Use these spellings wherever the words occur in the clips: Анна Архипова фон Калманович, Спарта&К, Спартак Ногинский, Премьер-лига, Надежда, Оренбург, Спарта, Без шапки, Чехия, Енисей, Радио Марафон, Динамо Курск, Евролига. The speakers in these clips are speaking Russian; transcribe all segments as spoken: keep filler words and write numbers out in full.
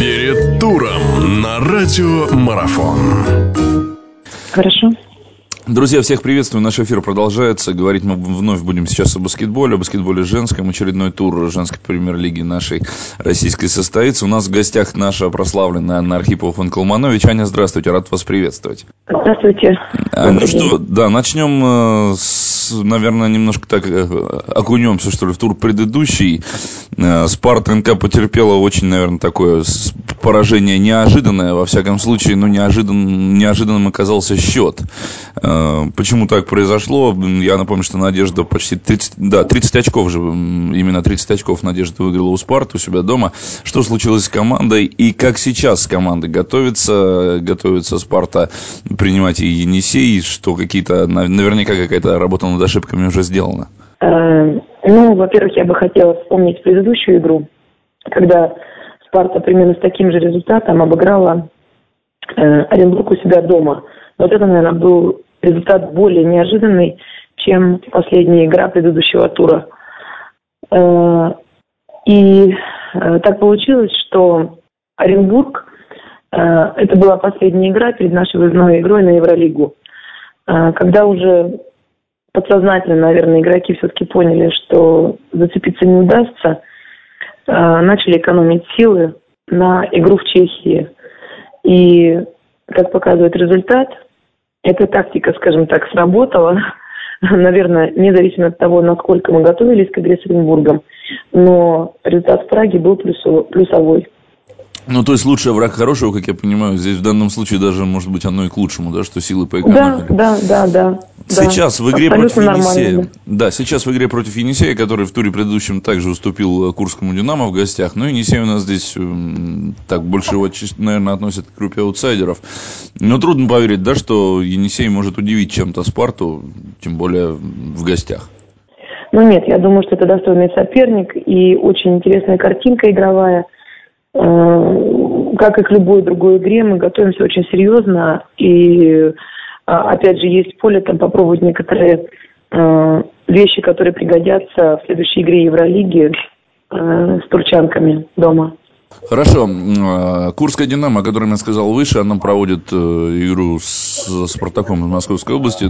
Перед туром на Радио Марафон. Хорошо. Друзья, всех приветствую. Наш эфир продолжается. Говорить мы вновь будем сейчас о баскетболе, о баскетболе женском. Очередной тур женской премьер-лиги нашей российской состоится. У нас в гостях наша прославленная Анна Архипова фон Калманович. Аня, здравствуйте. Рад вас приветствовать. Здравствуйте. Аня, что, да, начнем с, наверное, немножко так окунемся, что ли, в тур предыдущий. Спарта эн ка потерпела очень, наверное, такое поражение неожиданное. Во всяком случае, ну, неожидан, неожиданным оказался счет. Почему так произошло? Я напомню, что Надежда почти тридцать, да, тридцать очков же, именно тридцать очков Надежда выиграла у Спарты у себя дома. Что случилось с командой и как сейчас с командой готовится, готовится Спарта принимать и Енисей, что какие-то, наверняка какая-то работа над ошибками уже сделана? Ну, во-первых, я бы хотела вспомнить предыдущую игру, когда Спарта примерно с таким же результатом обыграла Оренбург у себя дома. Вот это, наверное, был результат более неожиданный, чем последняя игра предыдущего тура. И так получилось, что Оренбург, это была последняя игра перед нашей выездной игрой на Евролигу. Когда уже подсознательно, наверное, игроки все-таки поняли, что зацепиться не удастся, начали экономить силы на игру в Чехии. И, как показывает результат, эта тактика, скажем так, сработала, наверное, независимо от того, насколько мы готовились к игре с Оренбургом, но результат в Праге был плюсовой. Ну, то есть лучший враг хорошего, как я понимаю, здесь в данном случае даже, может быть, оно и к лучшему, да, что силы поэкономили. Да, да, да, да. Сейчас, да, в игре против Енисея, да. да, сейчас в игре против Енисея, который в туре предыдущем также уступил Курскому «Динамо» в гостях, но Енисей у нас здесь так больше его, наверное, относят к группе аутсайдеров. Но трудно поверить, да, что Енисей может удивить чем-то Спарту, тем более в гостях. Ну нет, я думаю, что это достойный соперник и очень интересная картинка игровая. Как и к любой другой игре, мы готовимся очень серьезно. И, опять же, есть поле там попробовать некоторые э, вещи, которые пригодятся в следующей игре Евролиги э, с турчанками дома. Хорошо. Курская «Динамо», о котором я сказал выше, она проводит игру с «Спартаком» из Московской области.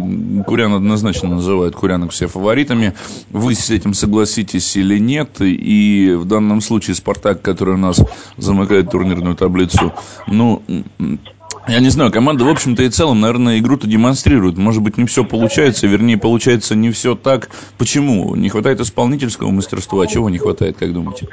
Курян однозначно называют курянок все фаворитами. Вы с этим согласитесь или нет? И в данном случае «Спартак», который у нас замыкает турнирную таблицу, ну, я не знаю, команда, в общем-то и целом, наверное, игру-то демонстрирует. Может быть, не все получается, вернее, получается не все так. Почему? Не хватает исполнительского мастерства? Чего не хватает, как думаете?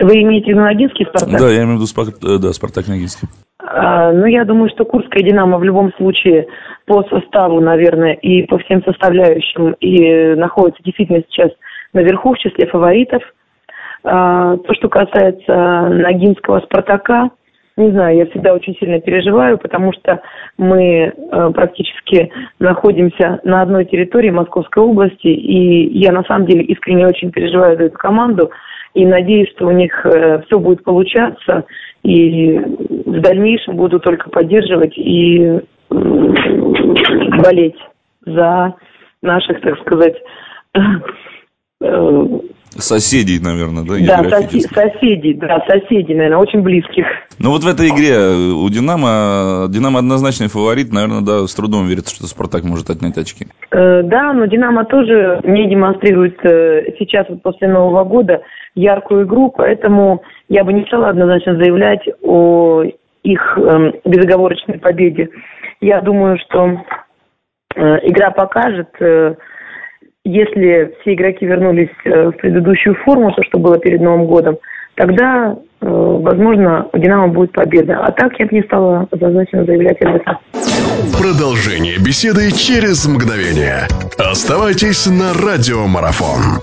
Вы имеете в виду Ногинский «Спартак»? Да, я имею в виду Спар... да, «Спартак» Ногинский. А, ну, я думаю, что Курская «Динамо» в любом случае по составу, наверное, и по всем составляющим и находится действительно сейчас наверху в числе фаворитов. А, то, что касается Ногинского «Спартака», не знаю, я всегда очень сильно переживаю, потому что мы э, практически находимся на одной территории Московской области, и я на самом деле искренне очень переживаю за эту команду и надеюсь, что у них э, все будет получаться, и в дальнейшем буду только поддерживать и э, болеть за наших, так сказать, э, э, соседей, наверное, да? Да, соси- соседей, да, соседей, наверное, очень близких. Ну вот в этой игре у «Динамо», «Динамо» однозначный фаворит, наверное, да, с трудом верится, что «Спартак» может отнять очки. Э, да, но «Динамо» тоже не демонстрирует э, сейчас, вот после Нового года, яркую игру, поэтому я бы не стала однозначно заявлять о их э, безоговорочной победе. Я думаю, что э, игра покажет... Э, Если все игроки вернулись в предыдущую форму, то, что было перед Новым годом, тогда, возможно, у «Динамо» будет победа. А так я бы не стала однозначно заявлять об этом. Продолжение беседы через мгновение. Оставайтесь на «Радио Марафон».